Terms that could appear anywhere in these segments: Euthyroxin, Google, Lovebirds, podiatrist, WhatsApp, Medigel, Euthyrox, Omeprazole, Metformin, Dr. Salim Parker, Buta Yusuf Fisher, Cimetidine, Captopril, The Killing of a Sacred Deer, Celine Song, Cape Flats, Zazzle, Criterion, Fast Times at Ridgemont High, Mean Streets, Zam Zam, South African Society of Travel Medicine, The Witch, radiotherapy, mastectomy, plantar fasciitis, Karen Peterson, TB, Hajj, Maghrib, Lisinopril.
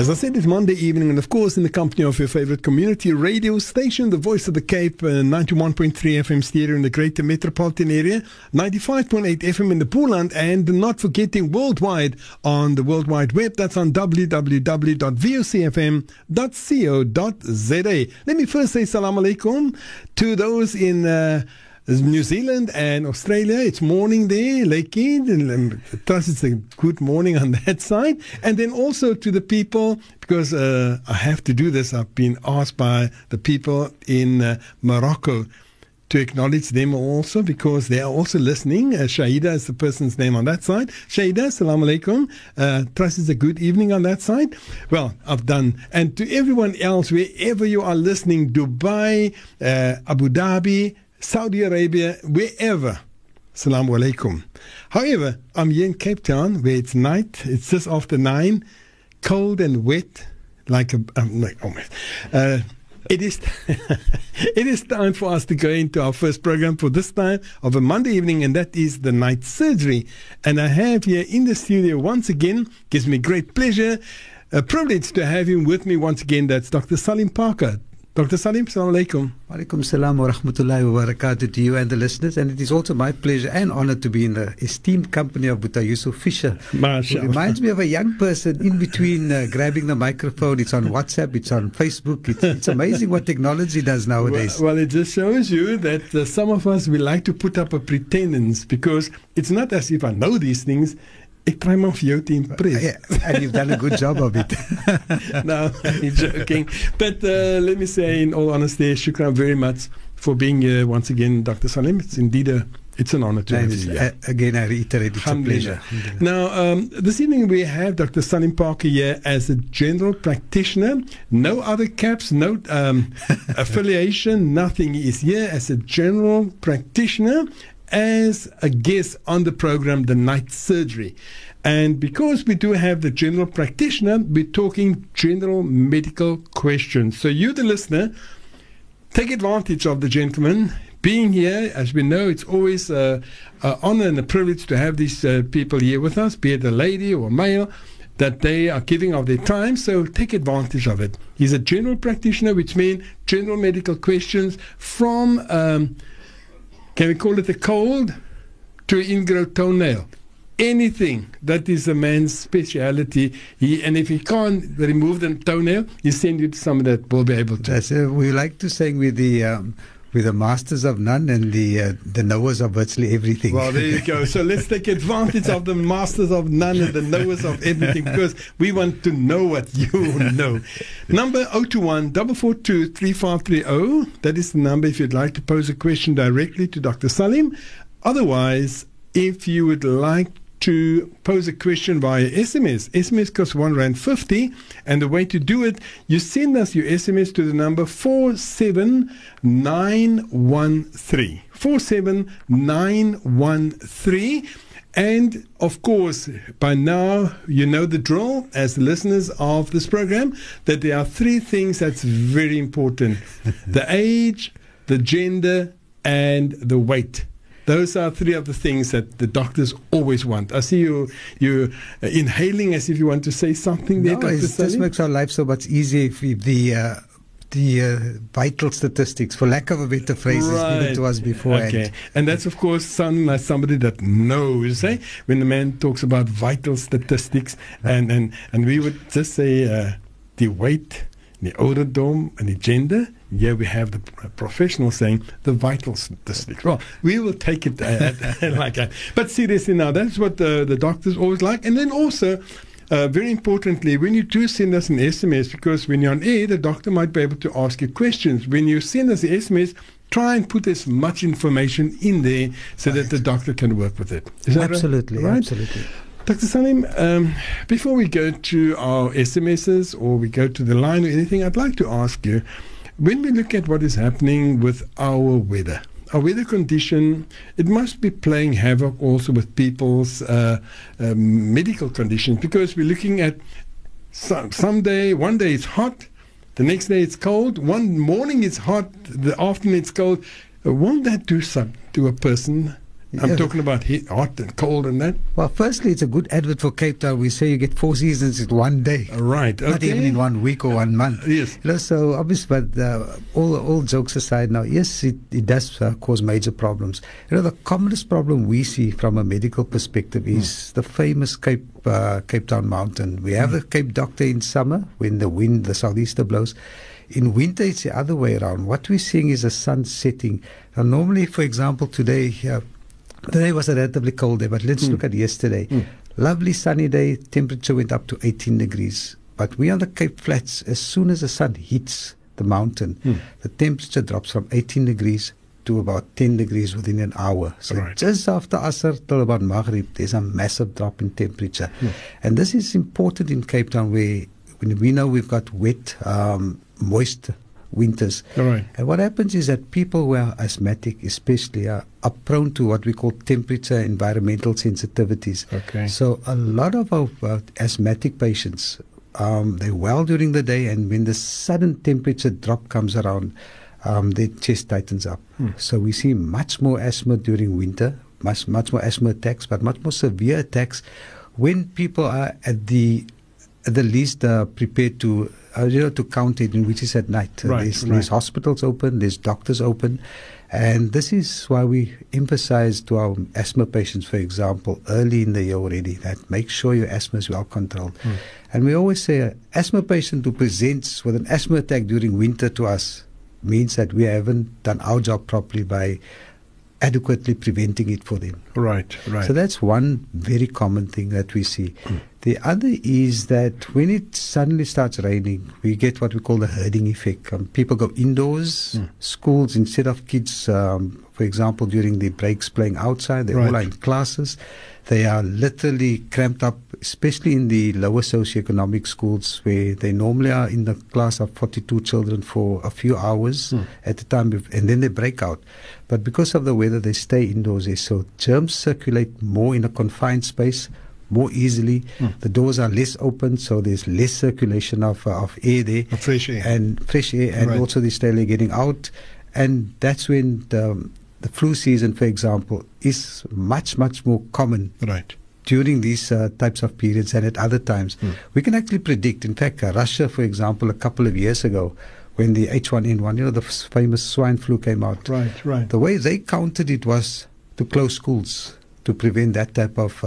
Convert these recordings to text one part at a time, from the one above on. As I said, it's Monday evening, and of course, in the company of your favorite community radio station, The Voice of the Cape, 91.3 FM stereo in the greater metropolitan area, 95.8 FM in the Pooland, and not forgetting worldwide on the World Wide Web. That's on www.vocfm.co.za. Let me first say Salaam Alaikum to those in New Zealand and Australia. It's morning there, Lakehead, and I trust it's a good morning on that side. And then also to the people, because I have to do this, I've been asked by the people in Morocco to acknowledge them also, because they are also listening. Shahida is the person's name on that side. Shahida, Assalamu Alaikum. Trust is a good evening on that side. Well, I've done. And to everyone else, wherever you are listening, Dubai, Abu Dhabi, Saudi Arabia, wherever, Assalamu Alaikum. However, I'm here in Cape Town where it's night, it's just after 9, cold and wet, like a, it is time for us to go into our first program for this time of a Monday evening, and that is the night surgery. And I have here in the studio once again, gives me great pleasure, a privilege to have him with me once again, that's Dr. Salim Parker. Dr. Salim, Assalamu Alaikum. Wa Alaikum Salaam wa Rahmatullahi wa Barakatuh to you and the listeners. And it is also my pleasure and honor to be in the esteemed company of Buta Yusuf Fisher. It reminds me of a young person in between grabbing the microphone. It's on WhatsApp, it's on Facebook. It's amazing what technology does nowadays. Well, it just shows you that some of us, we like to put up a pretense, because it's not as if I know these things. Yeah, and you've done a good job of it. No, I'm joking. But let me say, in all honesty, shukran very much for being here once again, Dr. Salim. It's indeed it's an honor to have you here. Again, I reiterate, it's a pleasure. Now, this evening we have Dr. Salim Parker here as a general practitioner. No other caps, no affiliation, nothing. He is here as a general practitioner, as a guest on the program, The Night Surgery. And because we do have the general practitioner, we're talking general medical questions. So you, the listener, take advantage of the gentleman being here. As we know, it's always an honor and a privilege to have these people here with us, be it a lady or a male, that they are giving of their time, so take advantage of it. He's a general practitioner, which means general medical questions from can we call it a cold to ingrown toenail? Anything. That is a man's speciality. And if he can't remove the toenail, he send you to somebody that will be able to. That's, we like to say we're the masters of none and the knowers of virtually everything. Well, there you go. So let's take advantage of the masters of none and the knowers of everything, because we want to know what you know. Number 021-442-3530. That is the number if you'd like to pose a question directly to Dr. Salim. Otherwise, if you would like to pose a question via SMS. SMS costs R1.50, and the way to do it, you send us your SMS to the number 47913. 47913. And, of course, by now you know the drill as listeners of this program, that there are three things that's very important. The age, the gender, and the weight. Those are three of the things that the doctors always want. I see you inhaling as if you want to say something there. No, it just makes our life so much easier if the vital statistics, for lack of a better phrase, is given to us beforehand. Okay. And that's, of course, sounding like somebody that knows, eh? When the man talks about vital statistics, and we would just say the weight, the ouderdom, and the gender. Yeah, we have the professional saying the vital statistics. Well, we will take it like that. But seriously now, that's what the doctors always like. And then also, very importantly, when you do send us an SMS, because when you're on air, the doctor might be able to ask you questions. When you send us the SMS, try and put as much information in there so that the doctor can work with it. Is that absolutely, right? Absolutely. Dr. Salim, before we go to our SMSs or we go to the line or anything, I'd like to ask you, when we look at what is happening with our weather condition, it must be playing havoc also with people's medical conditions, because we're looking at one day it's hot, the next day it's cold, one morning it's hot, the afternoon it's cold. Won't that do something to a person Yeah. I'm talking about hot and cold and that. Well, firstly, it's a good advert for Cape Town. We say you get four seasons in one day. Right. Okay. Not even in 1 week or 1 month. Yes. You know, so, obviously, but all jokes aside now, yes, it does cause major problems. You know, the commonest problem we see from a medical perspective is the famous Cape Town mountain. We have the Cape Doctor in summer when the southeaster blows. In winter, it's the other way around. What we're seeing is the sun setting. Now, normally, for example, today was a relatively cold day, but let's look at yesterday. Lovely sunny day, temperature went up to 18 degrees. But we on the Cape Flats, as soon as the sun hits the mountain, the temperature drops from 18 degrees to about 10 degrees within an hour. So just after Asr till about Maghrib, there's a massive drop in temperature. And this is important in Cape Town where when we know we've got wet, moist winters. And what happens is that people who are asthmatic especially are prone to what we call temperature environmental sensitivities. So a lot of our asthmatic patients, they're well during the day, and when the sudden temperature drop comes around, their chest tightens up. So we see much more asthma during winter, much more asthma attacks, but much more severe attacks when people are at the least prepared to count it, which is at night. There's hospitals open, there's doctors open, and this is why we emphasize to our asthma patients, for example, early in the year already, that make sure your asthma is well controlled. And we always say an asthma patient who presents with an asthma attack during winter to us means that we haven't done our job properly by adequately preventing it for them. So that's one very common thing that we see. The other is that when it suddenly starts raining, we get what we call the herding effect. People go indoors. Schools, instead of kids, for example, during the breaks playing outside, they all are in classes. They are literally cramped up, especially in the lower socioeconomic schools where they normally are in the class of 42 children for a few hours at a time, and then they break out. But because of the weather, they stay indoors. So germs circulate more in a confined space, more easily. The doors are less open, so there's less circulation of air there. Fresh air. And also they're slowly getting out. And that's when the flu season, for example, is much, much more common during these types of periods than at other times. We can actually predict. In fact, Russia, for example, a couple of years ago, when the H1N1, the famous swine flu came out. The way they counted it was to close schools to prevent that type of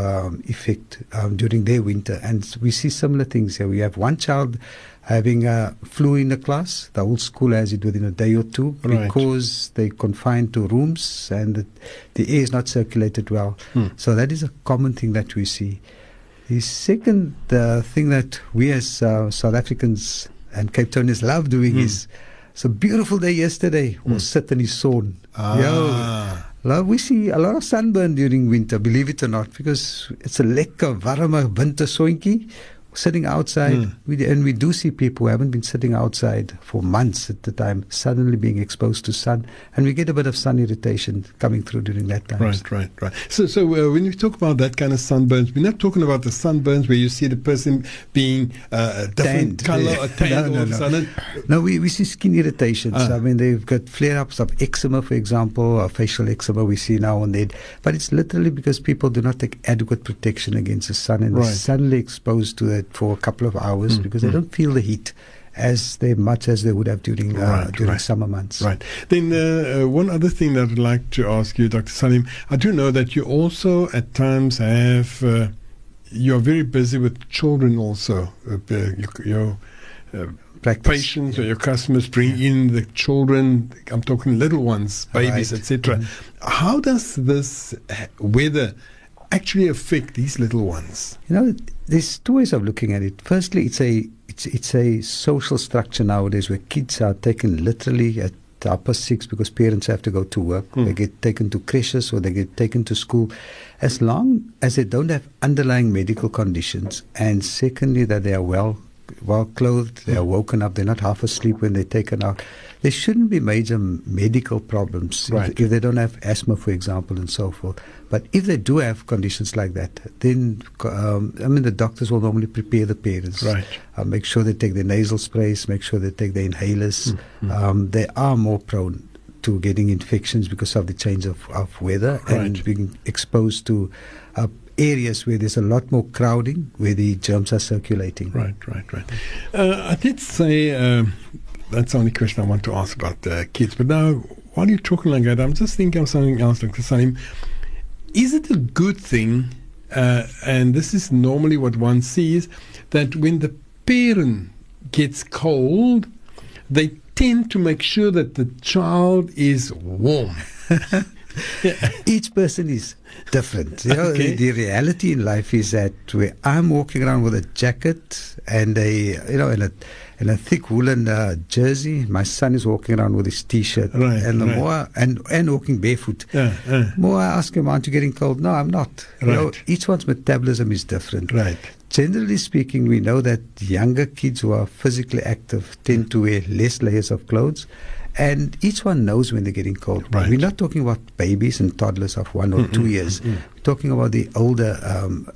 effect during their winter. And we see similar things here. We have one child having a flu in the class. The whole school has it within a day or two because they're confined to rooms and the air is not circulated well. So that is a common thing that we see. The second thing that we as South Africans and Cape Townians love doing is, it's a beautiful day yesterday, or sit in his sauna. We see a lot of sunburn during winter, believe it or not, because it's a lekker, warme winter soinkie, sitting outside. And we do see people who haven't been sitting outside for months at the time, suddenly being exposed to sun, and we get a bit of sun irritation coming through during that time. So when you talk about that kind of sunburns, we're not talking about the sunburns where you see the person being a different color or tanned all of a sudden. No, we see skin irritations. I mean, they've got flare-ups of eczema, for example, or facial eczema we see now and then. But it's literally because people do not take adequate protection against the sun, and they're suddenly exposed to that for a couple of hours because they don't feel the heat as much as they would have during summer months. Then one other thing that I'd like to ask you, Dr. Salim, I do know that you also at times have, you're very busy with children also. Patients or your customers bring in the children, I'm talking little ones, babies, etc. How does this weather actually affect these little ones? You know, there's two ways of looking at it. Firstly, it's a social structure nowadays where kids are taken literally at 6:30 because parents have to go to work. They get taken to creches or they get taken to school, as long as they don't have underlying medical conditions. And secondly, that they are well clothed, they are woken up, they're not half asleep when they're taken out. There shouldn't be major medical problems if they don't have asthma, for example, and so forth. But if they do have conditions like that, then the doctors will normally prepare the parents, make sure they take their nasal sprays, make sure they take their inhalers. They are more prone to getting infections because of the change of weather, right, and being exposed to areas where there's a lot more crowding, where the germs are circulating. Right, right, right. I did say that's the only question I want to ask about kids, but now while you're talking like that, I'm just thinking of something else, Dr. Salim. Is it a good thing, and this is normally what one sees, that when the parent gets cold, they tend to make sure that the child is warm? Yeah. Each person is different. You know, okay. The reality in life is that I'm walking around with a jacket and a thick woolen jersey. My son is walking around with his T-shirt, right, and the right. more and walking barefoot. More I ask him, aren't you getting cold? No, I'm not. Right. You know, each one's metabolism is different. Right. Generally speaking, we know that younger kids who are physically active tend to wear less layers of clothes. And each one knows when they're getting cold. Right. We're not talking about babies and toddlers of 1 or 2 years. We're talking about the older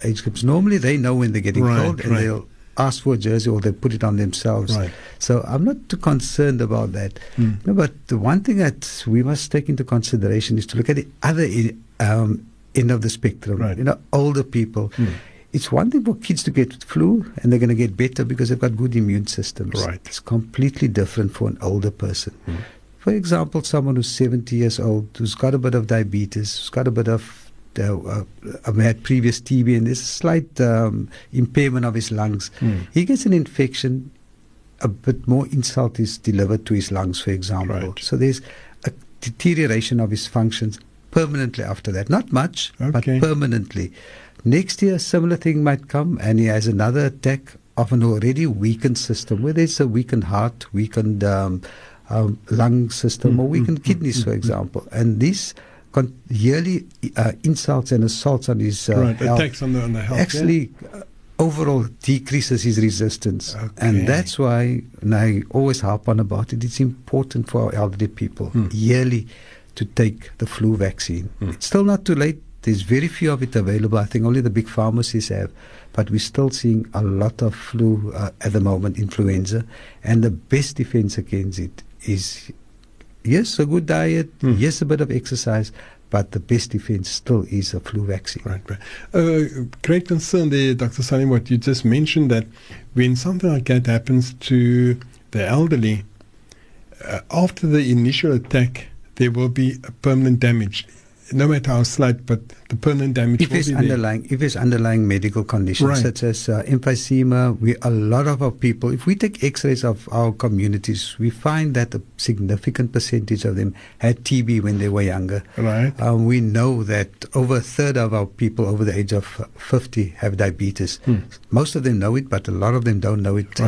age groups. Normally, they know when they're getting cold, and they'll ask for a jersey or they put it on themselves. Right. So I'm not too concerned about that. No, but the one thing that we must take into consideration is to look at the other end of the spectrum. Right. You know, older people. It's one thing for kids to get flu and they're going to get better because they've got good immune systems. Right. It's completely different for an older person. For example, someone who's 70 years old, who's got a bit of diabetes, who's got a bit of had previous TB, and there's a slight impairment of his lungs. He gets an infection, a bit more insult is delivered to his lungs, for example. Right. So there's a deterioration of his functions permanently after that. Not much, but permanently. Next year, a similar thing might come, and he has another attack of an already weakened system, whether it's a weakened heart, weakened lung system, or weakened kidneys, for example. And these yearly insults and assaults on his health, attacks on the health actually overall decreases his resistance. And that's why, and I always harp on about it, it's important for our elderly people yearly to take the flu vaccine. It's still not too late. There's very few of it available. I think only the big pharmacies have. But we're still seeing a lot of flu at the moment, influenza. And the best defense against it is, yes, a good diet, yes, a bit of exercise, but the best defense still is a flu vaccine. Right, right. Great concern there, Dr. Salim, what you just mentioned, that when something like that happens to the elderly, after the initial attack, there will be a permanent damage. No matter how slight, but the permanent damage if will be underlying, there. If there's underlying medical conditions, such as emphysema, a lot of our people, if we take x-rays of our communities, we find that a significant percentage of them had TB when they were younger. Right. We know that over a third of our people over the age of 50 have diabetes. Most of them know it, but a lot of them don't know it.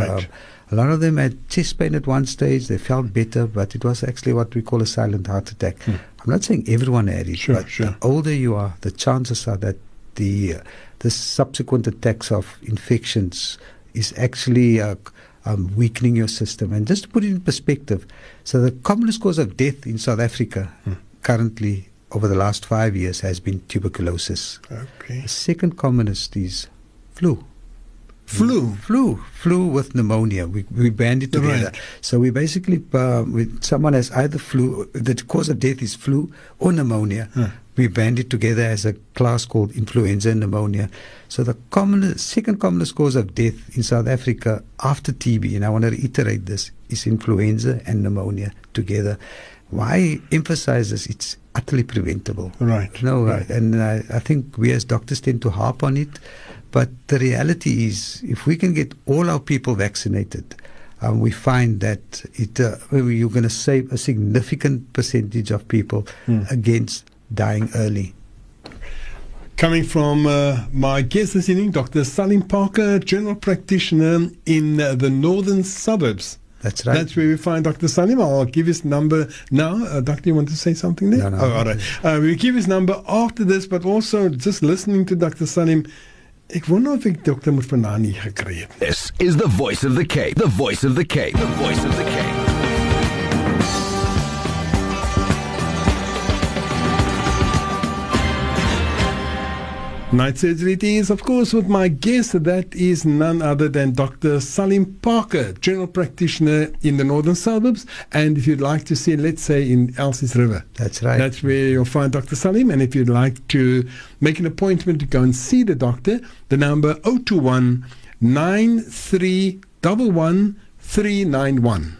A lot of them had chest pain at one stage. They felt better, but it was actually what we call a silent heart attack. I'm not saying everyone had it, but the older you are, the chances are that the subsequent attacks of infections is actually weakening your system. And just to put it in perspective, so the commonest cause of death in South Africa currently over the last 5 years has been tuberculosis. The second commonest is flu. Flu with pneumonia. We band it together. So we basically, someone has either flu, the cause of death is flu or pneumonia. We band it together as a class called influenza and pneumonia. So the second commonest cause of death in South Africa after TB, and I want to reiterate this, is influenza and pneumonia together. Why emphasize this? It's utterly preventable. And I think we as doctors tend to harp on it. But the reality is, if we can get all our people vaccinated, we find that you're going to save a significant percentage of people against dying early. Coming from my guest this evening, Dr. Salim Parker, general practitioner in the northern suburbs. That's right. That's where we find Dr. Salim. I'll give his number now. Doctor, you want to say something there? No. All right. We'll give his number after this, but also just listening to Dr. Salim, ek wonder of ek dokter moet vanaand nie gekry het. This is the voice of the Cape. The voice of the Cape. The voice of the Cape. Night Surgery it is, of course, with my guest. That is none other than Dr. Salim Parker, general practitioner in the northern suburbs, and if you'd like to see, let's say, in Elsie's River. That's right. That's where you'll find Dr. Salim, and if you'd like to make an appointment to go and see the doctor, the number 021-9311-391.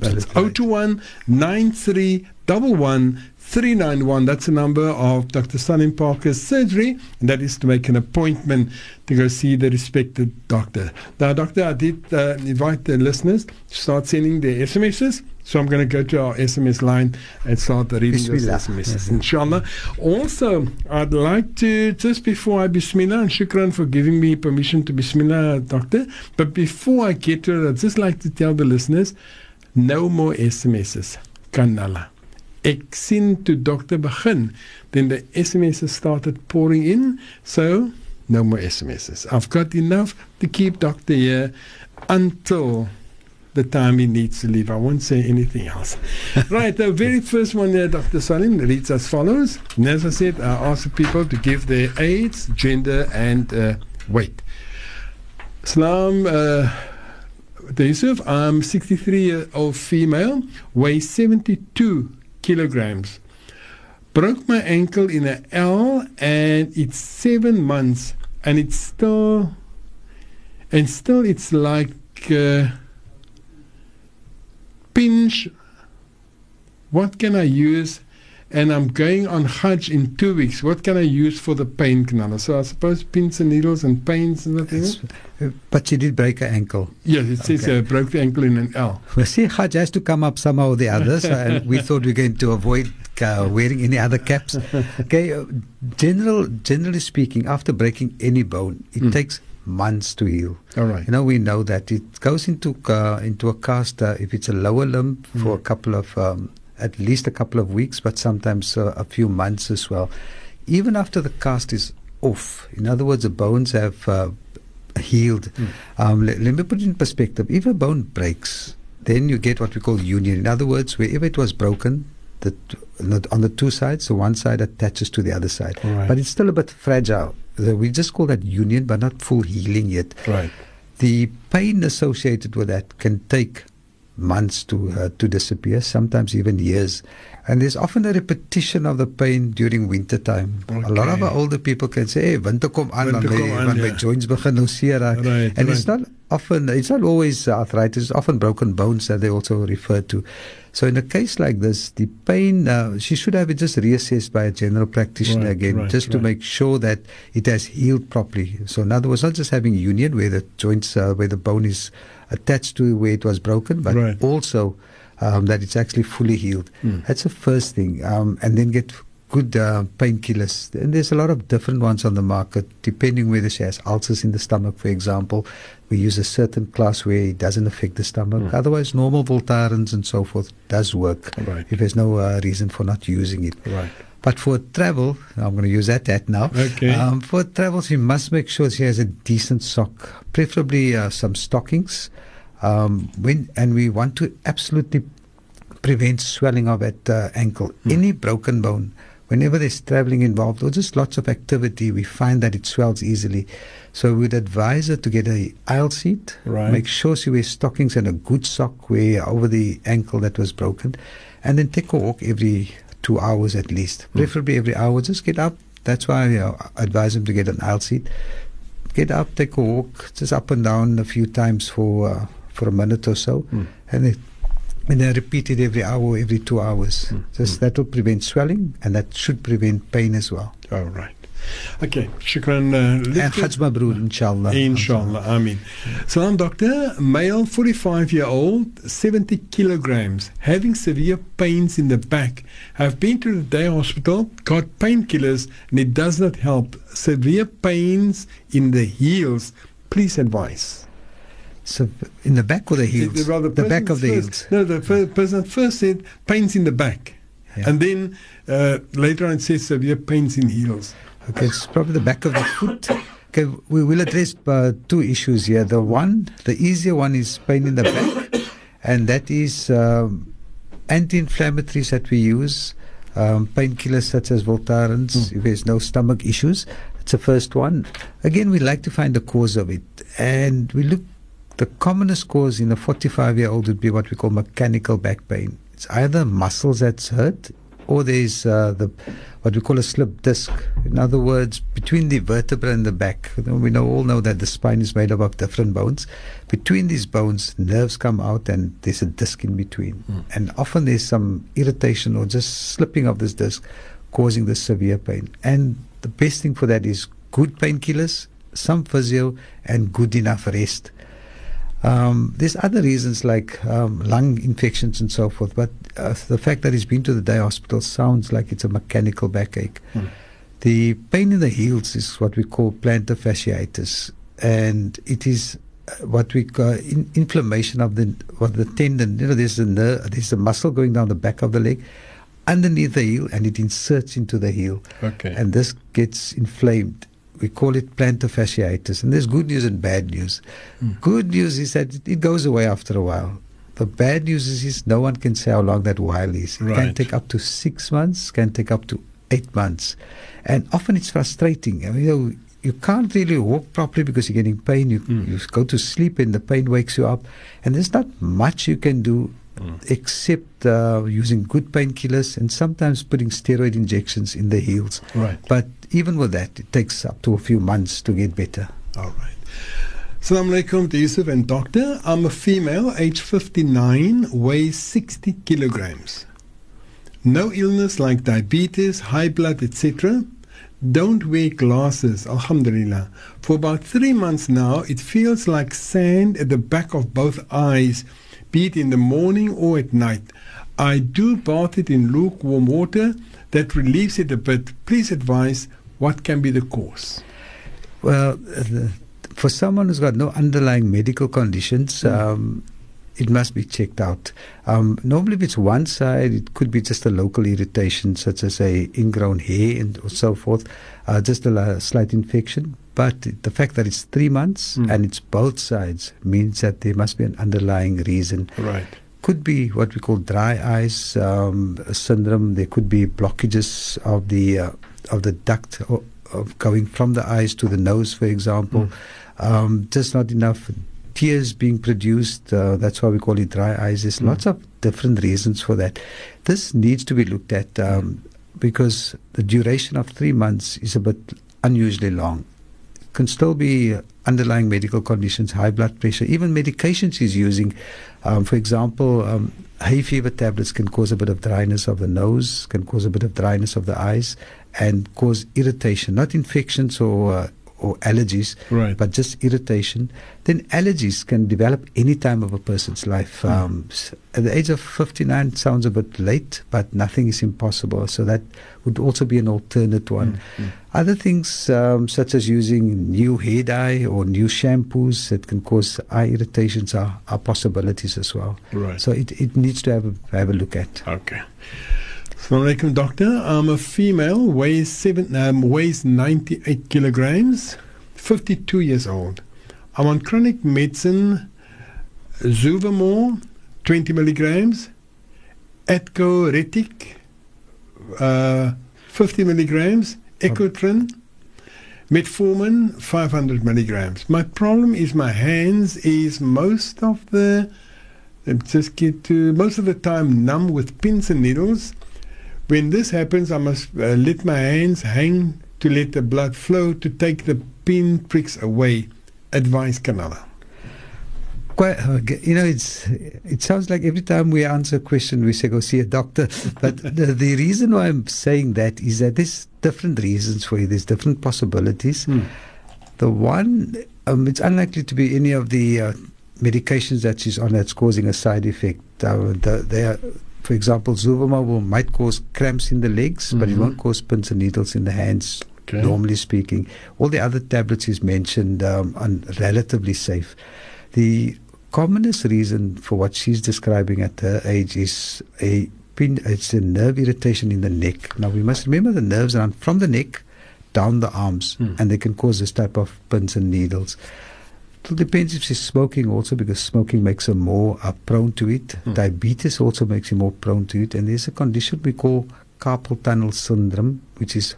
That's 021-9311-391. That's the number of Dr. Salim Parker's surgery, and that is to make an appointment to go see the respected doctor. Now, Doctor, I did invite the listeners to start sending their SMSs, so I'm going to go to our SMS line and start reading those SMSs, inshallah. Also, I'd like to, just before I bismillah, and shukran for giving me permission to bismillah, Doctor, but before I get to it, I'd just like to tell the listeners, no more SMSs. Kanala. Ek sien toe dokter begin, then the SMS's started pouring in, so no more SMS's. I've got enough to keep doctor here until the time he needs to leave. I won't say anything else. Right, the very first one there, Dr. Salim, reads as follows. And as I said, I ask people to give their age, gender, and weight. Salam Buta Yusuf, I'm 63-year-old female, weigh 72 kilograms. Broke my ankle in an L, and it's 7 months, and it's still, it's like pinch. What can I use? And I'm going on Hajj in 2 weeks. What can I use for the pain, Knala? So I suppose pins and needles and pains and that thing. But she did break her ankle. Yes, it says she broke the ankle in an L. Well, see, Hajj has to come up somehow or the other, so, and we thought we were going to avoid wearing any other caps. Okay, generally speaking, after breaking any bone, it takes months to heal. All right. You know, we know that. It goes into a cast, if it's a lower limb, for a couple of... at least a couple of weeks, but sometimes a few months as well. Even after the cast is off, in other words, the bones have healed. Let me put it in perspective. If a bone breaks, then you get what we call union. In other words, wherever it was broken, on the two sides, so one side attaches to the other side. Right. But it's still a bit fragile. We just call that union, but not full healing yet. Right. The pain associated with that can take months to disappear, sometimes even years, and there's often a repetition of the pain during winter time. Okay. A lot of our older people can say, "Hey, winter come on, my joints begin to sear." And it's not always arthritis. It's often broken bones that they also refer to. So in a case like this, the pain she should have it just reassessed by a general practitioner to make sure that it has healed properly. So in other words, not just having union where the joints, where the bone is attached to where it was broken, but also that it's actually fully healed. That's the first thing. And then get good painkillers. And there's a lot of different ones on the market, depending whether she has ulcers in the stomach, for example. We use a certain class where it doesn't affect the stomach. Otherwise, normal Voltarens and so forth does work if there's no reason for not using it. Right. But for travel, I'm going to use that now. Okay. For travel, she must make sure she has a decent sock, preferably some stockings. And we want to absolutely prevent swelling of that ankle. Any broken bone, whenever there's traveling involved or just lots of activity, we find that it swells easily. So we'd advise her to get an aisle seat, make sure she wears stockings and a good sock way over the ankle that was broken, and then take a walk every 2 hours at least, preferably every hour. Just get up. That's why I advise them to get an aisle seat. Get up, take a walk, just up and down a few times for a minute or so, and then repeat it every hour, every 2 hours. That will prevent swelling, and that should prevent pain as well. All right. Okay, shukran. And Hajj Mabrur, inshallah. Inshallah, Ameen. Salam, Doctor. Male, 45-year-old, 70 kilograms, having severe pains in the back. I've been to the day hospital, got painkillers, and it does not help. Severe pains in the heels. Please advise. So in the back or the heels? The back of the heels. No, the person first said pains in the back. Yeah. And then later on it says severe pains in heels. Okay, it's probably the back of the foot. Okay, we will address two issues here. The easier one is pain in the back, and that is anti-inflammatories that we use, painkillers such as Voltarens, if there's no stomach issues. That's the first one. Again, we like to find the cause of it, and we look. The commonest cause in a 45-year-old would be what we call mechanical back pain. It's either muscles that's hurt, or there's what we call a slip disc. In other words, between the vertebra and the back, we all know that the spine is made up of different bones. Between these bones, nerves come out and there's a disc in between. Mm. And often there's some irritation or just slipping of this disc causing this severe pain. And the best thing for that is good painkillers, some physio, and good enough rest. There's other reasons like lung infections and so forth, but the fact that he's been to the day hospital sounds like it's a mechanical backache. Mm. The pain in the heels is what we call plantar fasciitis, and it is what we call inflammation of the tendon. You know, there's a nerve, there's a muscle going down the back of the leg, underneath the heel, and it inserts into the heel. Okay. And this gets inflamed. We call it plantar fasciitis, and there's good news and bad news. Mm. Good news is that it goes away after a while. The bad news is no one can say how long that while is. Right. It can take up to 6 months, can take up to 8 months. And often it's frustrating. I mean, you can't really walk properly because you're getting pain. You go to sleep and the pain wakes you up. And there's not much you can do except using good painkillers and sometimes putting steroid injections in the heels. Right. But even with that, it takes up to a few months to get better. All right. Assalamu alaikum to Yusuf and Doctor. I'm a female, age 59, weighs 60 kilograms. No illness like diabetes, high blood, etc. Don't wear glasses, alhamdulillah. For about 3 months now, it feels like sand at the back of both eyes, be it in the morning or at night. I do bath it in lukewarm water. That relieves it a bit. Please advise what can be the cause. Well, for someone who's got no underlying medical conditions, it must be checked out. Normally, if it's one side, it could be just a local irritation, such as a ingrown hair and or so forth, just a slight infection. But the fact that it's 3 months and it's both sides means that there must be an underlying reason. Right. Could be what we call dry eyes syndrome. There could be blockages of the duct of going from the eyes to the nose, for example. Just not enough tears being produced. That's why we call it dry eyes. There's lots of different reasons for that. This needs to be looked at because the duration of 3 months is a bit unusually long. It can still be underlying medical conditions, high blood pressure, even medications he's using. For example, hay fever tablets can cause a bit of dryness of the nose, can cause a bit of dryness of the eyes, and cause irritation, not infections or allergies, right, but just irritation. Then allergies can develop any time of a person's life. At the age of 59 sounds a bit late, but nothing is impossible. So that would also be an alternate one. Other things such as using new hair dye or new shampoos that can cause eye irritations are possibilities as well. Right. So it needs to have a look at. Okay. Assalamu alaikum, Doctor. I'm a female, weighs 98 kilograms, 52 years old. I'm on chronic medicine, Zuvamor, 20 milligrams, Atcoretic, 50 milligrams, Ecotrin, Metformin, 500 milligrams. My problem is my hands is most of the time numb with pins and needles. When this happens, I must let my hands hang to let the blood flow to take the pin pricks away. Advice, Kanala. It sounds like every time we answer a question, we say go see a doctor. But the reason why I'm saying that is that there's different reasons for it. There's different possibilities. The one, it's unlikely to be any of the medications that she's on that's causing a side effect. For example, Zuvamor might cause cramps in the legs, but it won't cause pins and needles in the hands, normally speaking. All the other tablets he's mentioned are relatively safe. The commonest reason for what she's describing at her age is a nerve irritation in the neck. Now, we must remember the nerves run from the neck down the arms, and they can cause this type of pins and needles. It depends if she's smoking also, because smoking makes her more prone to it. Diabetes also makes you more prone to it. And there's a condition we call carpal tunnel syndrome, which is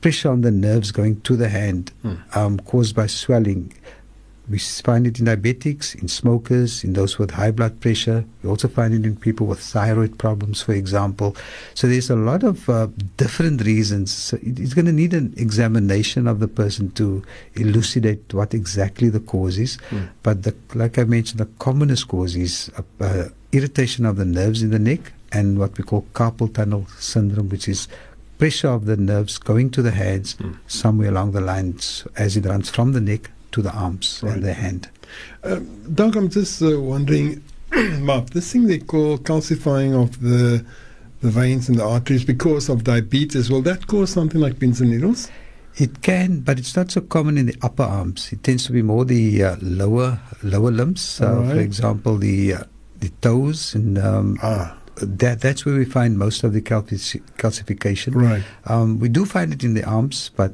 pressure on the nerves going to the hand caused by swelling. We find it in diabetics, in smokers, in those with high blood pressure. We also find it in people with thyroid problems, for example. So there's a lot of different reasons. So it's going to need an examination of the person to elucidate what exactly the cause is. But like I mentioned, the commonest cause is irritation of the nerves in the neck and what we call carpal tunnel syndrome, which is pressure of the nerves going to the hands somewhere along the lines as it runs from the neck to the arms and the hand. Doc, I'm just wondering about this thing they call calcifying of the veins and the arteries because of diabetes. Will that cause something like pins and needles? It can, but it's not so common in the upper arms. It tends to be more the lower limbs, for example, the toes and that's where we find most of the calcification. We do find it in the arms, but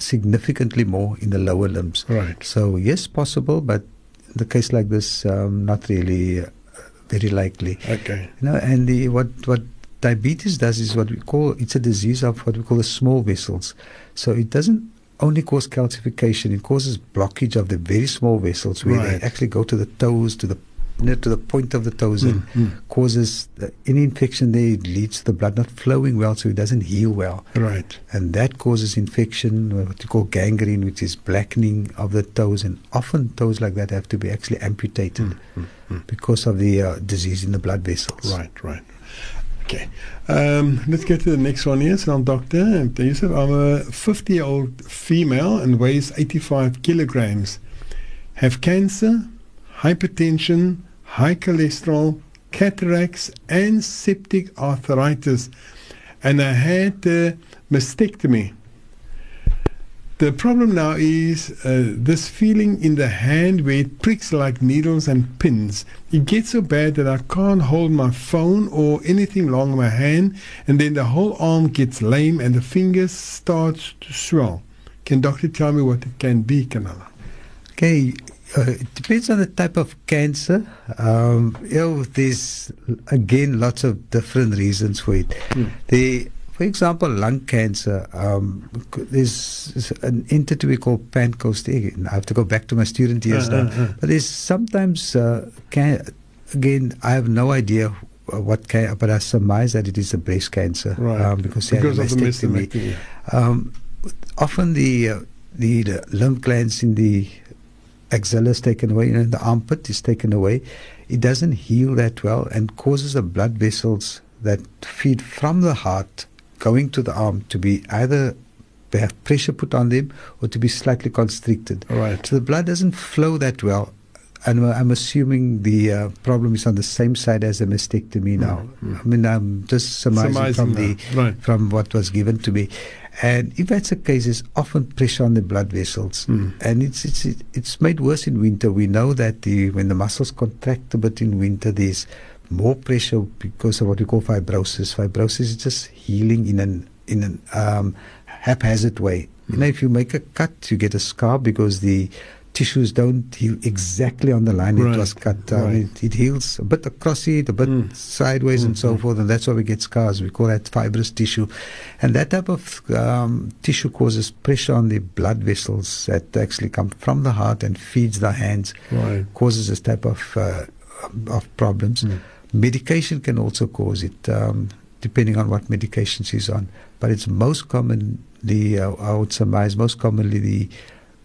significantly more in the lower limbs. So yes, possible, but in a case like this, not really very likely. You know, and what diabetes does is what we call, it's a disease of what we call the small vessels. So it doesn't only cause calcification, it causes blockage of the very small vessels where they actually go to the toes, to the point of the toes, and causes any infection there. It leads to the blood not flowing well, so it doesn't heal well. And that causes infection, what you call gangrene, which is blackening of the toes, and often toes like that have to be actually amputated because of the disease in the blood vessels. Okay. Let's get to the next one here. So I'm Dr. Yusuf. I'm a 50-year-old female and weighs 85 kilograms. Have cancer, hypertension, high cholesterol, cataracts, and septic arthritis, and I had mastectomy. The problem now is this feeling in the hand where it pricks like needles and pins. It gets so bad that I can't hold my phone or anything long in my hand, and then the whole arm gets lame and the fingers starts to swell. Can doctor tell me what it can be, Kanala? Okay. It depends on the type of cancer. There's again lots of different reasons for it. For example, lung cancer, there's an entity we call pancreatic. I have to go back to my student years now. But there's sometimes, I have no idea what can, but I surmise that it is a breast cancer. Because of the mastectomy. Often the lymph glands in the axilla is taken away, and the armpit is taken away. It doesn't heal that well and causes the blood vessels that feed from the heart going to the arm to be either have pressure put on them or to be slightly constricted. So the blood doesn't flow that well, and I'm assuming the problem is on the same side as the mastectomy now. I mean, I'm just surmising from what was given to me. And if that's the case, there's often pressure on the blood vessels, and it's made worse in winter. We know that when the muscles contract a bit in winter, there's more pressure because of what we call fibrosis. Fibrosis is just healing in an haphazard way. You know, if you make a cut, you get a scar because the tissues don't heal exactly on the line it was cut. It heals a bit across it, a bit sideways and so forth, and that's why we get scars. We call that fibrous tissue. And that type of tissue causes pressure on the blood vessels that actually come from the heart and feeds the hands, causes this type of problems. Medication can also cause it, depending on what medication she's on. But it's most commonly, I would surmise, most commonly the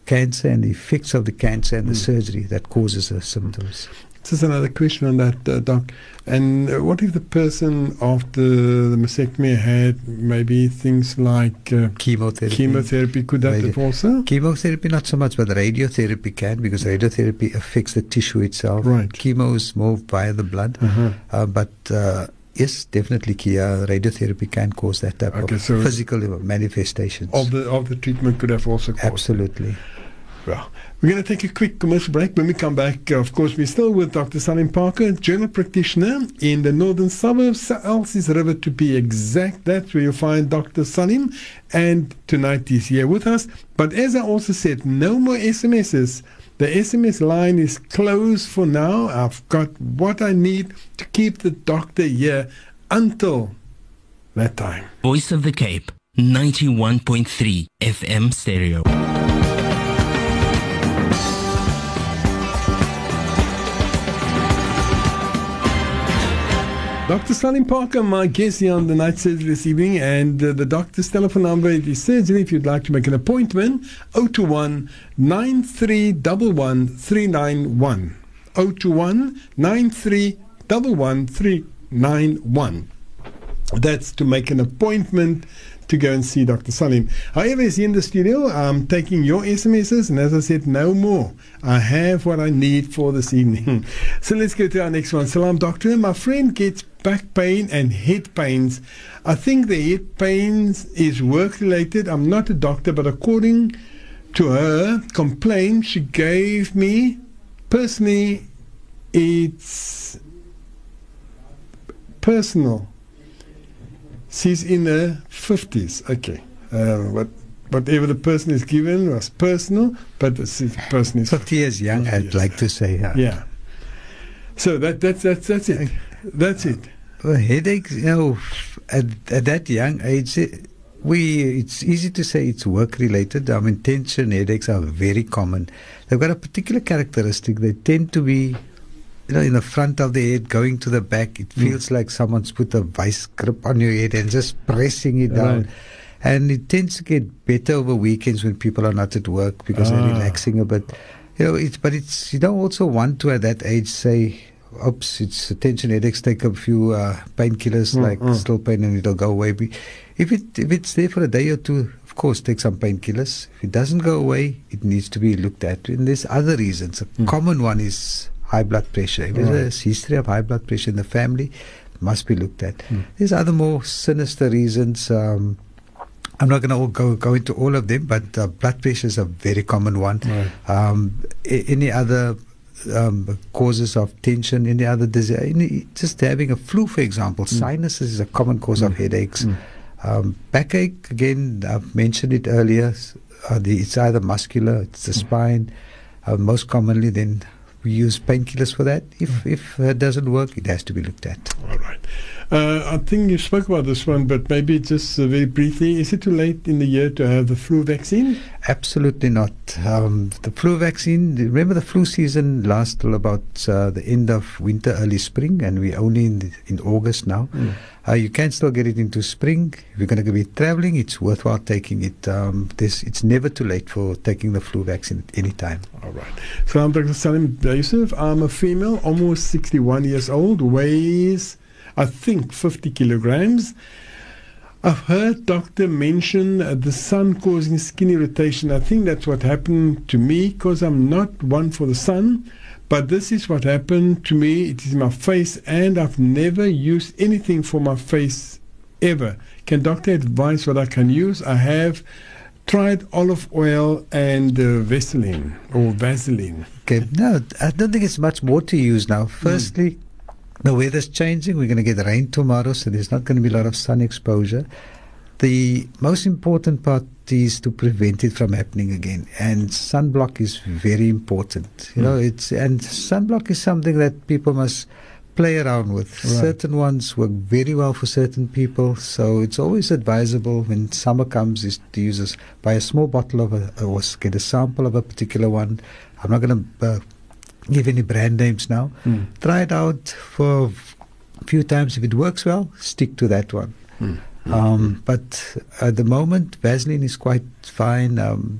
cancer and the effects of the cancer and the surgery that causes the symptoms. This is another question on that, Doc. And what if the person after the mastectomy had maybe things like chemotherapy? Chemotherapy, could that have also? Chemotherapy, not so much, but radiotherapy can, because radiotherapy affects the tissue itself. Chemo is more via the blood, yes, definitely. Radiotherapy can cause that type of physical manifestations. Of the treatment could have also caused. Absolutely. Well, we're going to take a quick commercial break. When we come back, of course, we're still with Dr. Salim Parker, general practitioner in the northern suburbs, Elsie's River to be exact. That's where you'll find Dr. Salim. And tonight he's here with us. But as I also said, no more SMSs. The SMS line is closed for now. I've got what I need to keep the doctor here until that time. Voice of the Cape. 91.3 FM stereo. Dr. Salim Parker, my guest here on the Night Surgery this evening, and the doctor's telephone number is surgery if you'd like to make an appointment, 021-9311-391. 021-9311-391. That's to make an appointment to go and see Dr. Salim. However, he's in the studio. I'm taking your SMSs, and as I said, no more. I have what I need for this evening. So let's go to our next one. Salam, doctor. My friend gets back pain and head pains. I think the head pains is work-related. I'm not a doctor, but according to her complaint, she gave me, personally, it's personal. She's in her 50s. Okay. Whatever the person is given was personal, but the person is 50 years young, I'd like to say. Yeah. So that's it. That's it. Headaches, you know, at that young age, it's easy to say it's work-related. I mean, tension headaches are very common. They've got a particular characteristic. They tend to be, you know, in the front of the head, going to the back. It feels like someone's put a vice grip on your head and just pressing it down. Right. And it tends to get better over weekends when people are not at work because they're relaxing a bit. You know, you don't also want to, at that age, say, oops, it's tension headaches, take a few painkillers like Stilpain and it'll go away. If it's there for a day or two, of course, take some painkillers. If it doesn't go away, it needs to be looked at. And there's other reasons. A common one is high blood pressure. If there's a history of high blood pressure in the family, it must be looked at. There's other more sinister reasons. I'm not going to go into all of them, but blood pressure is a very common one. Right. Any other causes of tension, any other disease, just having a flu, for example. Sinuses is a common cause of headaches. Backache, again, I've mentioned it earlier. It's either muscular, it's the spine. Most commonly, then, we use painkillers for that. If it doesn't work, it has to be looked at. All right. I think you spoke about this one, but maybe just very briefly, is it too late in the year to have the flu vaccine? Absolutely not. The flu vaccine, remember the flu season lasts till about the end of winter, early spring, and we're only in August now. You can still get it into spring. If you're going to be traveling, it's worthwhile taking it. It's never too late for taking the flu vaccine at any time. All right. So I'm Dr. Salim Yusuf. I'm a female, almost 61 years old, weighs, I think, 50 kilograms. I've heard doctor mention the sun causing skin irritation. I think that's what happened to me because I'm not one for the sun. But this is what happened to me. It is my face, and I've never used anything for my face ever. Can doctor advise what I can use? I have tried olive oil and Vaseline. Okay, no, I don't think it's much more to use now. Firstly, the weather's changing. We're going to get rain tomorrow, so there's not going to be a lot of sun exposure. The most important part is to prevent it from happening again, and sunblock is very important. You know, sunblock is something that people must play around with. Right. Certain ones work very well for certain people, so it's always advisable when summer comes is to buy a small bottle of or get a sample of a particular one. I'm not going to give any brand names now. Try it out for a few times. If it works well, stick to that one. But at the moment, Vaseline is quite fine.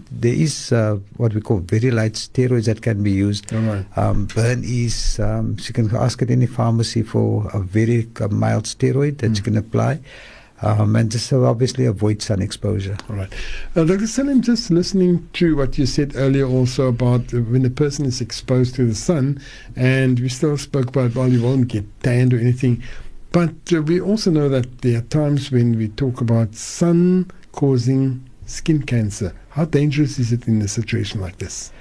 There is what we call very light steroids that can be used. Right. Burn is, so you can ask at any pharmacy for a very mild steroid that you can apply. And just obviously avoid sun exposure. All right. Dr. Salim, just listening to what you said earlier also about when a person is exposed to the sun, and we still spoke about, well, you won't get tanned or anything. But we also know that there are times when we talk about sun causing skin cancer. How dangerous is it in a situation like this?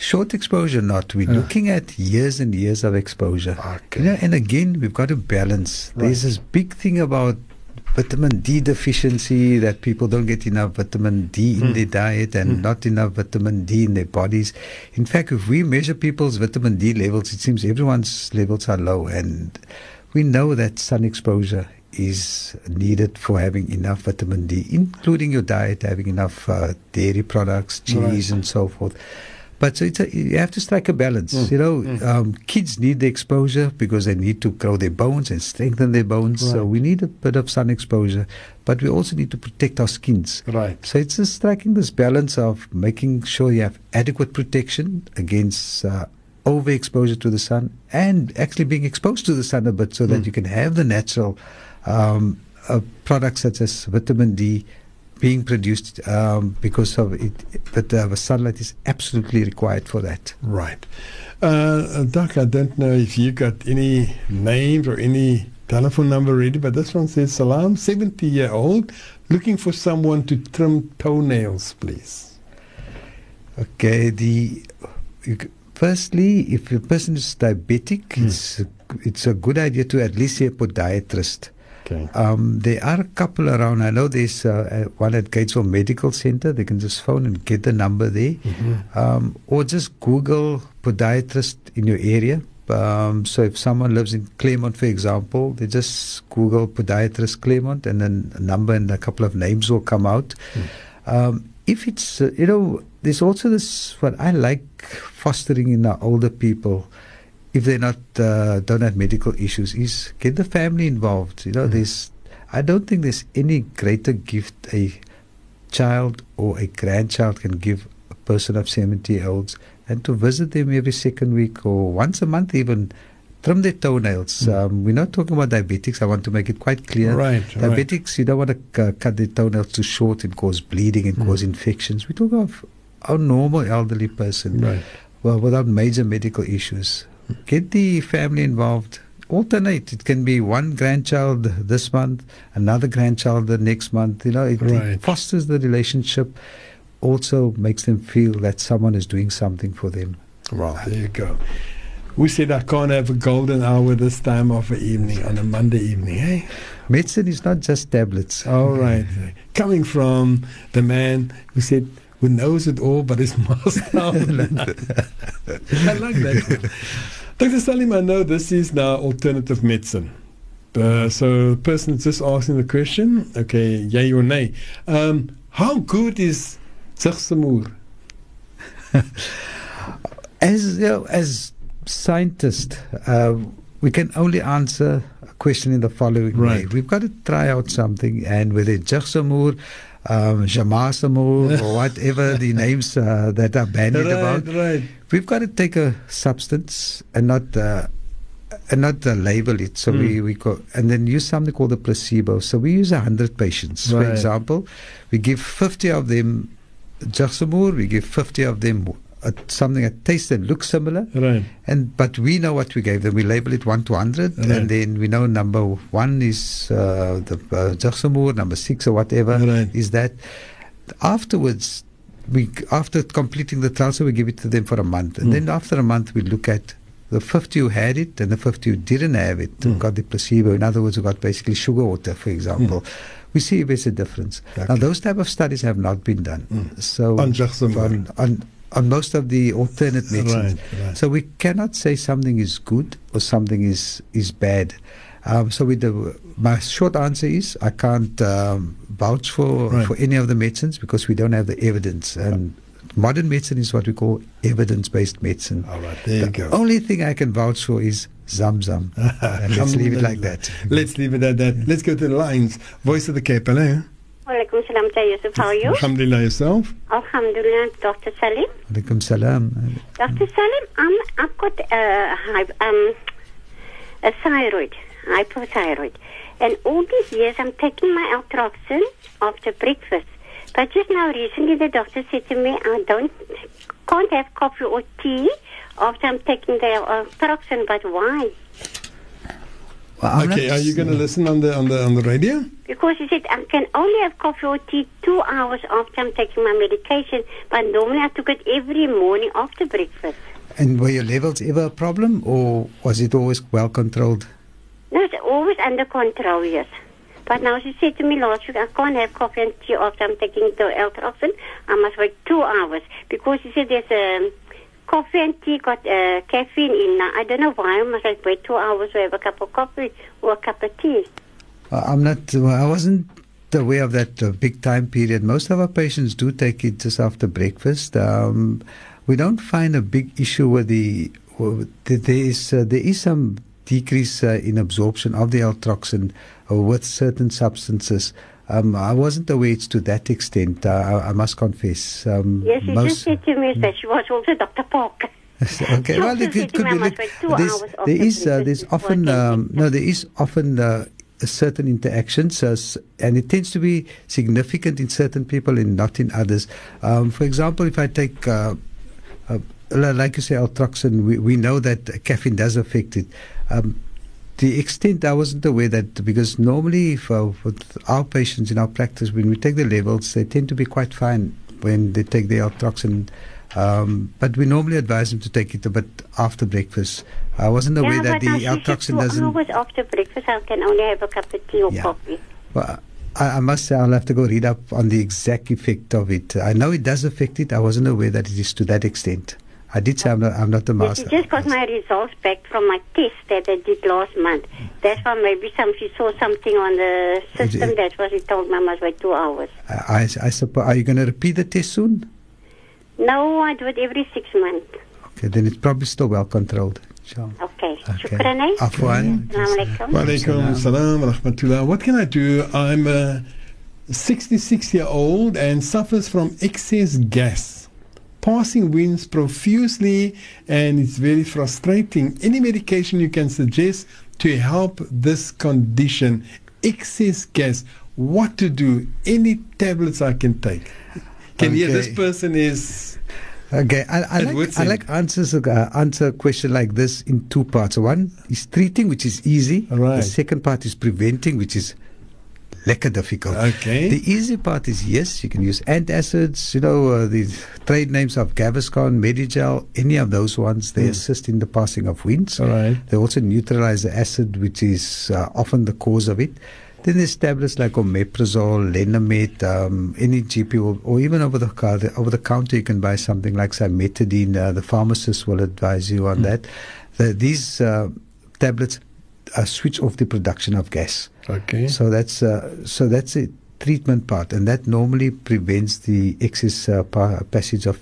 Short exposure, not. We're looking at years and years of exposure. Okay. You know, and again, we've got to balance. Right. There's this big thing about vitamin D deficiency, that people don't get enough vitamin D in their diet and not enough vitamin D in their bodies. In fact, if we measure people's vitamin D levels, it seems everyone's levels are low. And we know that sun exposure is needed for having enough vitamin D, including your diet, having enough dairy products, cheese, and so forth. But so it's a, you have to strike a balance. Kids need the exposure because they need to grow their bones and strengthen their bones. Right. So we need a bit of sun exposure, but we also need to protect our skins. Right. So it's just striking this balance of making sure you have adequate protection against overexposure to the sun, and actually being exposed to the sun a bit so that you can have the natural products such as vitamin D being produced because of it, but the sunlight is absolutely required for that. Right. Doc, I don't know if you got any names or any telephone number ready, but this one says, Salam, 70-year-old, looking for someone to trim toenails, please. Okay. Firstly, if a person is diabetic, it's a good idea to at least see a podiatrist. Okay. There are a couple around. I know there's one at Gatesville Medical Center. They can just phone and get the number there. Or just Google podiatrist in your area. So if someone lives in Claremont, for example, they just Google podiatrist Claremont, and then a number and a couple of names will come out. If it's, there's also this, what I like fostering in our older people, if they don't have medical issues, is get the family involved. I don't think there's any greater gift a child or a grandchild can give a person of 70-year-olds, and to visit them every second week or once a month even, trim their toenails. We're not talking about diabetics. I want to make it quite clear. Right, diabetics, you don't want to cut their toenails too short and cause bleeding and cause infections. We talk of a normal elderly person, well, without major medical issues. Get the family involved. Alternate. It can be one grandchild this month, another grandchild the next month. It fosters the relationship. Also makes them feel that someone is doing something for them. Well, there you go. Who said I can't have a golden hour this time of the evening on a Monday evening, eh? Medicine is not just tablets. All right. Coming from the man who said, who knows it all, but is master. I like that. Dr. Salim, I know this is now alternative medicine. So the person is just asking the question, okay, yay or nay. How good is Tzichsamur? As scientists, we can only answer a question in the following way. We've got to try out something, and whether it's Tzichsamur, Jamasamur, or whatever the names that are bandied about, we've got to take a substance and not label it. So and then use something called a placebo. So we use 100 patients, for example. We give 50 of them Tzichsamur, we give 50 of them something that tastes and looks similar, but we know what we gave them. We label it 1 to 100, and then we know number 1 is the Tzichsamur, number 6 or whatever is that. Afterwards, after completing the trial, so we give it to them for a month, and then after a month we look at the 50 who had it and the 50 who didn't have it, who got the placebo. In other words, who got basically sugar water, for example. We see if there's a difference. Now, those type of studies have not been done. So on most of the alternate medicines. So we cannot say something is good or something is bad. My short answer is I can't vouch for any of the medicines because we don't have the evidence. And modern medicine is what we call evidence-based medicine. All right, there you go. The only thing I can vouch for is Zam Zam. And let's leave it like that. Let's leave it at that. Let's go to the lines. Voice of the Cape, hello. Walaikum salam, Buta Yusuf. How are you? Alhamdulillah, yourself? Alhamdulillah, Dr. Salim. Walaikum salam. Dr. Salim, I've got a thyroid, hypothyroid. And all these years I'm taking my Euthyroxin after breakfast. But just now recently the doctor said to me, I can't have coffee or tea after I'm taking the Euthyroxin, but why? Well, okay, are you going to listen on the radio? Because he said I can only have coffee or tea 2 hours after I'm taking my medication, but normally I took it every morning after breakfast. And were your levels ever a problem, or was it always well controlled? No, it's always under control, yes. But now she said to me last week, I can't have coffee and tea after I'm taking the Euthyroxin. I must wait 2 hours, because she said there's a... coffee and tea got caffeine in. I don't know why. I must wait 2 hours to have a cup of coffee or a cup of tea. I wasn't aware of that big time period. Most of our patients do take it just after breakfast. We don't find a big issue with the. There is some decrease in absorption of the Eltroxin with certain substances. I wasn't aware it's to that extent, I must confess. Yes, she just said to me that she was also Dr. Parker. Okay, well, it could be. There is often certain interactions, and it tends to be significant in certain people and not in others. For example, if I take, like you say, Eltroxin, we know that caffeine does affect it. The extent, I wasn't aware that, because normally with our patients in our practice, when we take the levels, they tend to be quite fine when they take the Eltroxin. But we normally advise them to take it a bit after breakfast. I wasn't aware that the Eltroxin doesn't... 2 hours after breakfast, I can only have a cup of tea or coffee. Well, I must say I'll have to go read up on the exact effect of it. I know it does affect it. I wasn't aware that it is to that extent. I did say I'm not the master. Yes, I just got my results back from my test that I did last month. That's why maybe she saw something on the system. That's why she told me I must wait 2 hours. I suppose. Are you going to repeat the test soon? No, I do it every 6 months. Okay, then it's probably still well controlled. Okay. Shukran. Afwan. Assalamualaikum. Waalaikum assalam wa rahmatullah. What can I do? I'm a 66-year-old and suffers from excess gas. Passing winds profusely, and it's very frustrating. Any medication you can suggest to help this condition? Excess gas. What to do? Any tablets I can take? This person is... Okay, I like answer a question like this in two parts. One is treating, which is easy. Right. The second part is preventing, which is... lekker difficult. Okay. The easy part is, yes, you can use antacids, the trade names of Gaviscon, Medigel, any of those ones. They assist in the passing of winds. All right. They also neutralize the acid, which is often the cause of it. Then there's tablets like Omeprazole, Lenomet, any GP, or even over the counter, you can buy something like Cimetidine. The pharmacist will advise you on that. These tablets switch off the production of gas. Okay. So that's a treatment part, and that normally prevents the excess passage of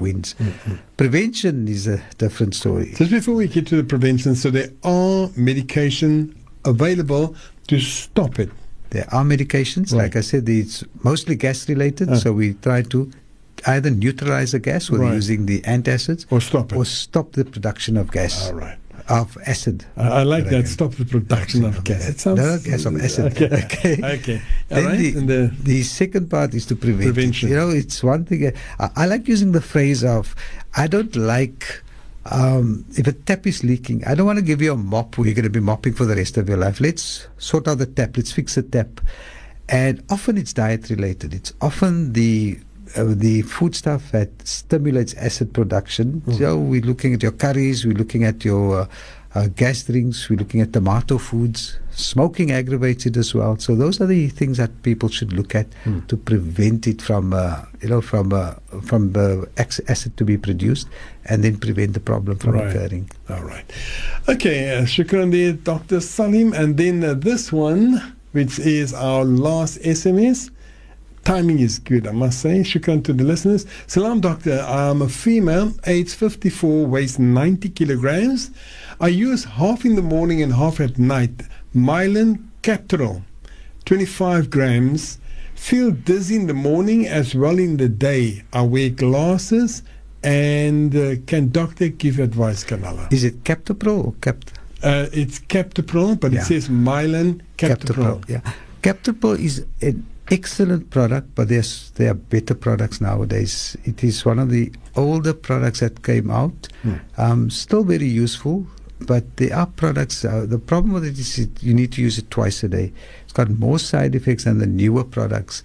winds. Mm-hmm. Prevention is a different story. Just before we get to the prevention, so there are medication available to stop it. There are medications, right. Like I said, it's mostly gas related, so we try to either neutralize the gas with using the antacids, or stop it, or stop the production of gas. All right. Of acid. I like that. Stop the production of gas. It sounds gas of acid. Okay. All right. The second part is to prevent. Prevention. It's one thing. I like using the phrase of, I don't like if a tap is leaking. I don't want to give you a mop where you're going to be mopping for the rest of your life. Let's sort out the tap. Let's fix the tap. And often it's diet related. It's often the foodstuff that stimulates acid production. Mm-hmm. So we're looking at your curries, we're looking at your gas drinks, we're looking at tomato foods. Smoking aggravates it as well. So those are the things that people should look at to prevent it from acid to be produced, and then prevent the problem from occurring. All right. Okay, shukran there, Dr. Salim. And then this one, which is our last SMS. Timing is good, I must say. Shukran to the listeners. Salam, doctor. I'm a female, age 54, weighs 90 kilograms. I use half in the morning and half at night. Mylan Capterol, 25 grams. Feel dizzy in the morning as well in the day. I wear glasses. And can doctor give advice, Kanala? Is it Captopril or Captopril? It's Captopril, but it says Mylan Captopril. Captopril, yeah. Captopril is... excellent product, but there are better products nowadays. It is one of the older products that came out. Still very useful, but there are products. The problem with it is you need to use it twice a day. It's got more side effects than the newer products.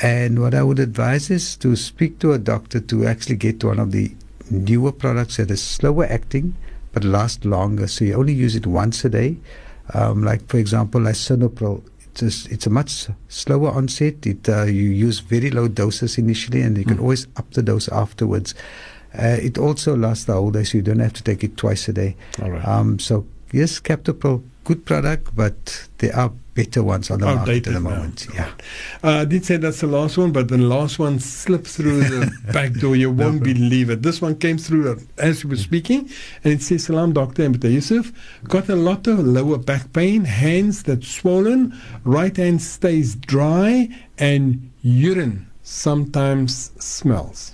And what I would advise is to speak to a doctor to actually get one of the newer products that is slower acting but last longer. So you only use it once a day. Like, for example, Lisinopril. It's a much slower onset. You use very low doses initially, and you can always up the dose afterwards. It also lasts the whole day, so you don't have to take it twice a day. All right. So yes, Captopril, good product, but there are better ones on the market at the moment. Yeah. I did say that's the last one, but the last one slipped through the back door. You won't believe it. This one came through as we were speaking, and it says, "Salam, Dr. Buta Yusuf. Got a lot of lower back pain, hands that's swollen, right hand stays dry, and urine sometimes smells."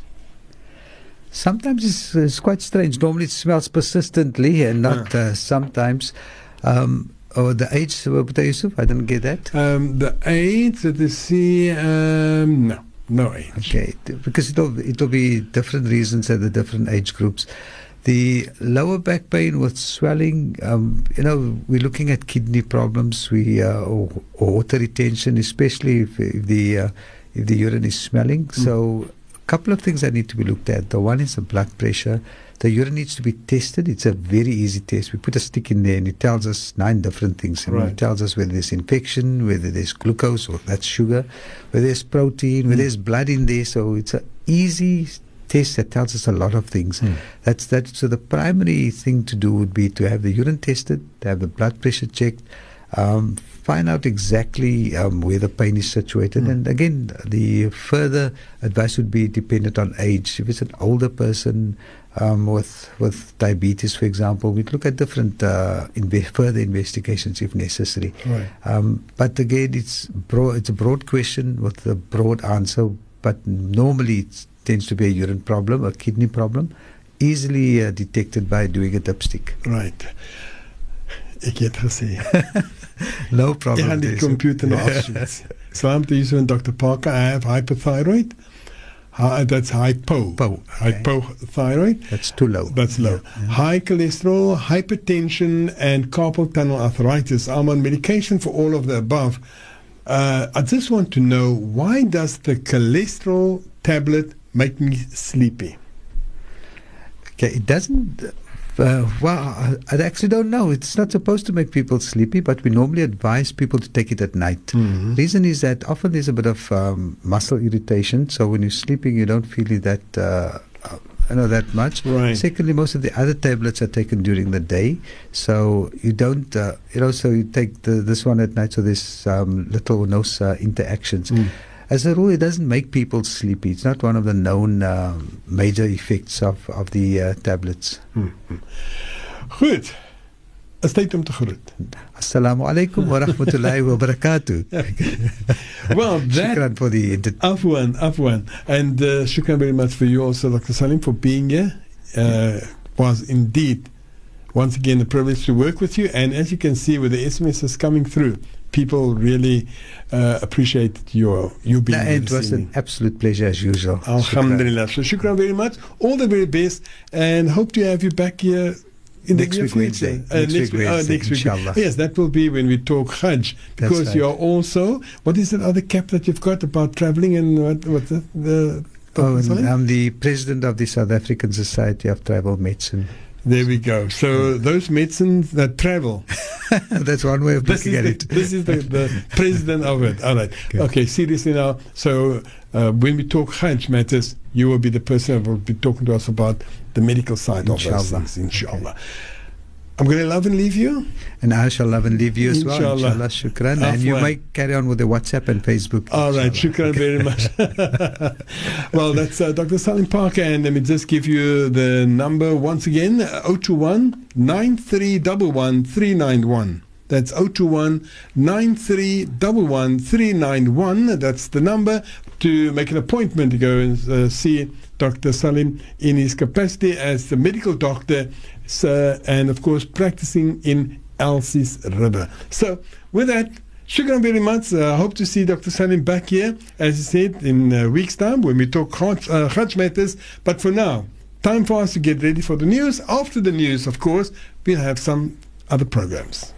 Sometimes it's quite strange. Normally it smells persistently and not sometimes. Or the age, Buta Yusuf, I didn't get that. The age, let's see, no age. Okay, because it'll be different reasons at the different age groups. The lower back pain with swelling, we're looking at kidney problems, or water retention, especially if the urine is smelling. So couple of things that need to be looked at. The one is the blood pressure. The urine needs to be tested. It's a very easy test. We put a stick in there and it tells us 9 different things. And it tells us whether there's infection, whether there's glucose, or that's sugar, whether there's protein, whether there's blood in there. So it's an easy test that tells us a lot of things. That's that. So the primary thing to do would be to have the urine tested, to have the blood pressure checked, find out exactly where the pain is situated. And again, the further advice would be dependent on age. If it's an older person with diabetes, for example, we'd look at different further investigations if necessary. But again, it's a broad question with a broad answer, but normally it tends to be a urine problem, a kidney problem, easily detected by doing a dipstick. Right. Ek het gesê. No problem. Ek had die computer no options. Salam to Yusuf and Dr. Parker. I have hypothyroid. That's hypo. Hypothyroid. That's too low. That's low. Yeah. High cholesterol, hypertension, and carpal tunnel arthritis. I'm on medication for all of the above. I just want to know, why does the cholesterol tablet make me sleepy? Okay, it doesn't... I actually don't know. It's not supposed to make people sleepy, but we normally advise people to take it at night. Reason is that often there's a bit of muscle irritation, so when you're sleeping, you don't feel it that that much. Secondly, most of the other tablets are taken during the day, so you don't so you take this one at night, so there's little or no interactions. As a rule, it doesn't make people sleepy. It's not one of the known major effects of the tablets. Goed. Is tyd om te groet. Assalamu alaikum wa rahmatullahi wa barakatuh. Well, shukran for the... Afwan. And shukran very much for you also, Dr. Salim, for being here. Was indeed, once again, a privilege to work with you. And as you can see, with the SMSs coming through, people really appreciate you being here. It was an absolute pleasure as usual. Alhamdulillah. So shukran very much. All the very best, and hope to have you back here in next the near future. Next week, inshallah. Yes, that will be when we talk Hajj, because right. You are also, what is that other cap that you've got about traveling and what the I'm the president of the South African Society of Travel Medicine. There we go. So those medicines that travel. That's one way of looking at it. This is the president of it. All right. Good. Okay, seriously now. So when we talk Hajj matters, you will be the person who will be talking to us about the medical side of those things, inshallah. Okay. I'm going to love and leave you. And I shall love and leave you as well. Inshallah, shukran. Afwan. And you might carry on with the WhatsApp and Facebook. All right, shukran very much. Well, that's Dr. Salim Parker. And let me just give you the number once again, 021-9311-391. That's 021-9311-391. That's the number to make an appointment to go and see Dr. Salim in his capacity as the medical doctor, and of course practicing in Elsie's River. So with that, shukran very much. I hope to see Dr. Salim back here, as he said, in a week's time when we talk Hajj matters. But for now, time for us to get ready for the news. After the news, of course, we'll have some other programs.